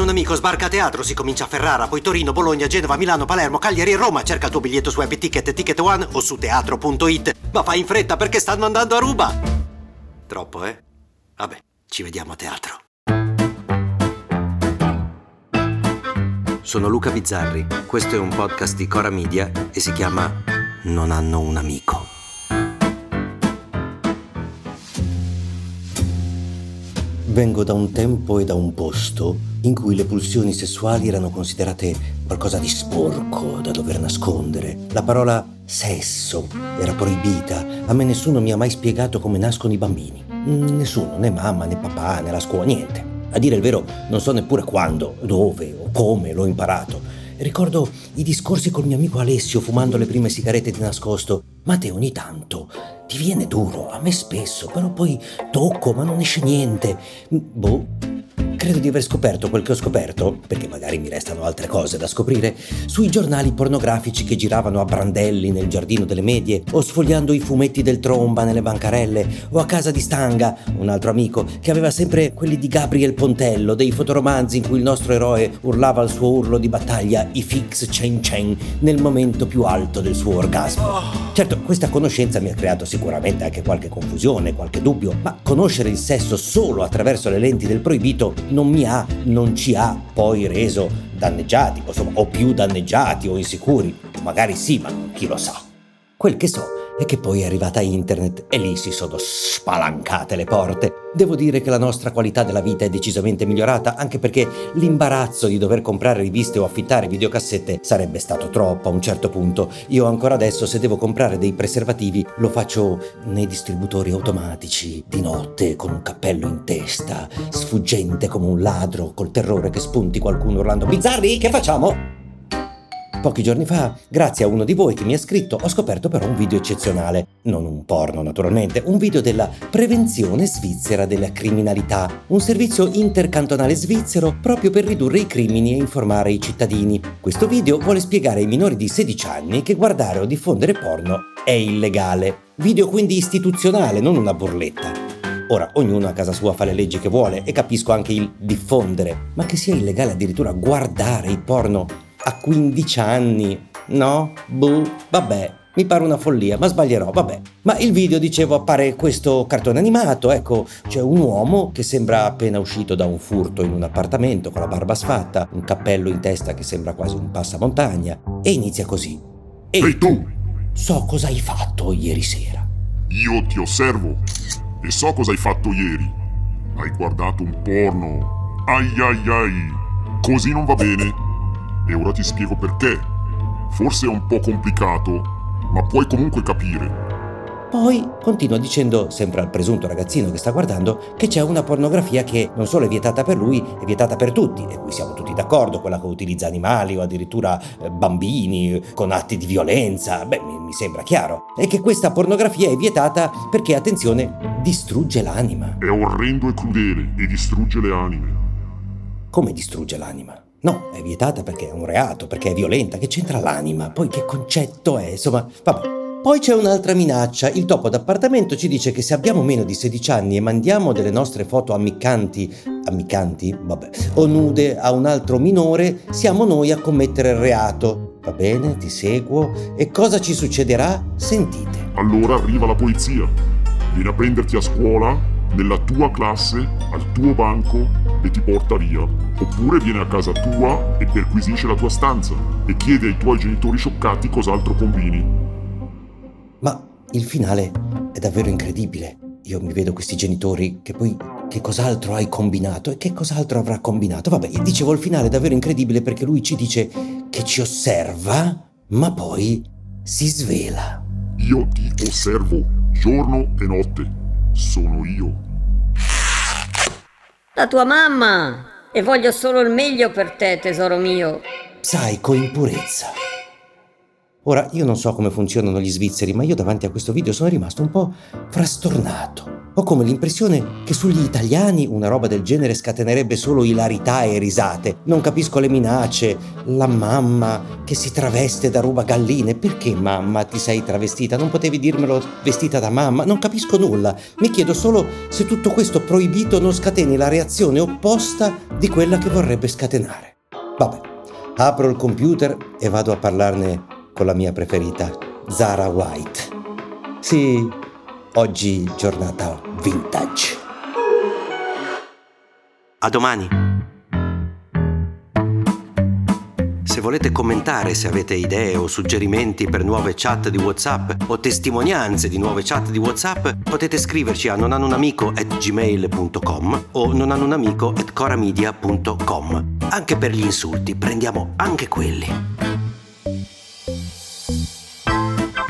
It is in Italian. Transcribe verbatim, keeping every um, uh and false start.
hanno un amico sbarca a teatro, si comincia a Ferrara, poi Torino, Bologna, Genova, Milano, Palermo, Cagliari e Roma. Cerca il tuo biglietto su Webticket e TicketOne o su teatro punto it. Ma fai in fretta perché stanno andando a ruba! Troppo, eh? Vabbè, ci vediamo a teatro. Sono Luca Bizzarri, questo è un podcast di Chora Media e si chiama Non hanno un amico. Vengo da un tempo e da un posto in cui le pulsioni sessuali erano considerate qualcosa di sporco da dover nascondere. La parola sesso era proibita. A me nessuno mi ha mai spiegato come nascono i bambini. Nessuno, né mamma, né papà, né la scuola, niente. A dire il vero, non so neppure quando, dove o come l'ho imparato. Ricordo i discorsi col mio amico Alessio fumando le prime sigarette di nascosto. Ma te ogni tanto ti viene duro, a me spesso, però poi tocco ma non esce niente. Boh, credo di aver scoperto quel che ho scoperto, perché magari mi restano altre cose da scoprire, sui giornali pornografici che giravano a brandelli nel giardino delle medie, o sfogliando i fumetti del Tromba nelle bancarelle, o a casa di Stanga, un altro amico, che aveva sempre quelli di Gabriel Pontello, dei fotoromanzi in cui il nostro eroe urlava il suo urlo di battaglia, i fix cen cen, nel momento più alto del suo orgasmo. Certo, questa conoscenza mi ha creato sicuramente anche qualche confusione, qualche dubbio, ma conoscere il sesso solo attraverso le lenti del proibito non mi ha, non ci ha poi reso danneggiati, o, insomma, o più danneggiati o insicuri. Magari sì, ma chi lo sa. Quel che so è che poi è arrivata internet e lì si sono spalancate le porte. Devo dire che la nostra qualità della vita è decisamente migliorata, anche perché l'imbarazzo di dover comprare riviste o affittare videocassette sarebbe stato troppo a un certo punto. Io ancora adesso, se devo comprare dei preservativi, lo faccio nei distributori automatici, di notte, con un cappello in testa, sfuggente come un ladro, col terrore che spunti qualcuno urlando «Bizzarri, che facciamo?». Pochi giorni fa, grazie a uno di voi che mi ha scritto, ho scoperto però un video eccezionale. Non un porno, naturalmente, un video della Prevenzione Svizzera della Criminalità, un servizio intercantonale svizzero proprio per ridurre i crimini e informare i cittadini. Questo video vuole spiegare ai minori di sedici anni che guardare o diffondere porno è illegale. Video quindi istituzionale, non una burletta. Ora, ognuno a casa sua fa le leggi che vuole e capisco anche il diffondere, ma che sia illegale addirittura guardare il porno a quindici anni, no? Buh, vabbè, mi pare una follia, ma sbaglierò, vabbè. Ma il video, dicevo, appare questo cartone animato, ecco, c'è un uomo che sembra appena uscito da un furto in un appartamento, con la barba sfatta, un cappello in testa che sembra quasi un passamontagna, e inizia così. Ehi, Ehi tu! So cosa hai fatto ieri sera. Io ti osservo e so cosa hai fatto ieri. Hai guardato un porno. Ai ai ai, così non va bene. E ora ti spiego perché. Forse è un po' complicato, ma puoi comunque capire. Poi continua dicendo, sempre al presunto ragazzino che sta guardando, che c'è una pornografia che non solo è vietata per lui, è vietata per tutti, e qui siamo tutti d'accordo, quella che utilizza animali o addirittura bambini con atti di violenza, beh, mi sembra chiaro, e che questa pornografia è vietata perché, attenzione, distrugge l'anima. È orrendo e crudele e distrugge le anime. Come distrugge l'anima? No, è vietata perché è un reato, perché è violenta, che c'entra l'anima, poi che concetto è, insomma, vabbè. Poi c'è un'altra minaccia, il topo d'appartamento ci dice che se abbiamo meno di sedici anni e mandiamo delle nostre foto ammiccanti, ammiccanti, vabbè, o nude a un altro minore, siamo noi a commettere il reato. Va bene, ti seguo, e cosa ci succederà? Sentite. Allora arriva la polizia, viene a prenderti a scuola, nella tua classe, al tuo banco, e ti porta via. Oppure viene a casa tua e perquisisce la tua stanza e chiede ai tuoi genitori scioccati cos'altro combini. Ma il finale è davvero incredibile. Io mi vedo questi genitori che poi che cos'altro hai combinato e che cos'altro avrà combinato. Vabbè, dicevo, il finale è davvero incredibile perché lui ci dice che ci osserva, ma poi si svela. Io ti osservo giorno e notte. Sono io. La tua mamma! E voglio solo il meglio per te, tesoro mio. Psycho in purezza. Ora, io non so come funzionano gli svizzeri, ma io davanti a questo video sono rimasto un po' frastornato. Ho come l'impressione che sugli italiani una roba del genere scatenerebbe solo ilarità e risate. Non capisco le minacce, la mamma che si traveste da rubagalline. Perché mamma ti sei travestita? Non potevi dirmelo vestita da mamma? Non capisco nulla. Mi chiedo solo se tutto questo proibito non scateni la reazione opposta di quella che vorrebbe scatenare. Vabbè, apro il computer e vado a parlarne con la mia preferita, Zara White. Sì, oggi giornata vintage. A domani. Se volete commentare, se avete idee o suggerimenti per nuove chat di WhatsApp o testimonianze di nuove chat di WhatsApp, potete scriverci a non hanno un amico at gmail punto com o non hanno un amico at chora media punto com. Anche per gli insulti, prendiamo anche quelli.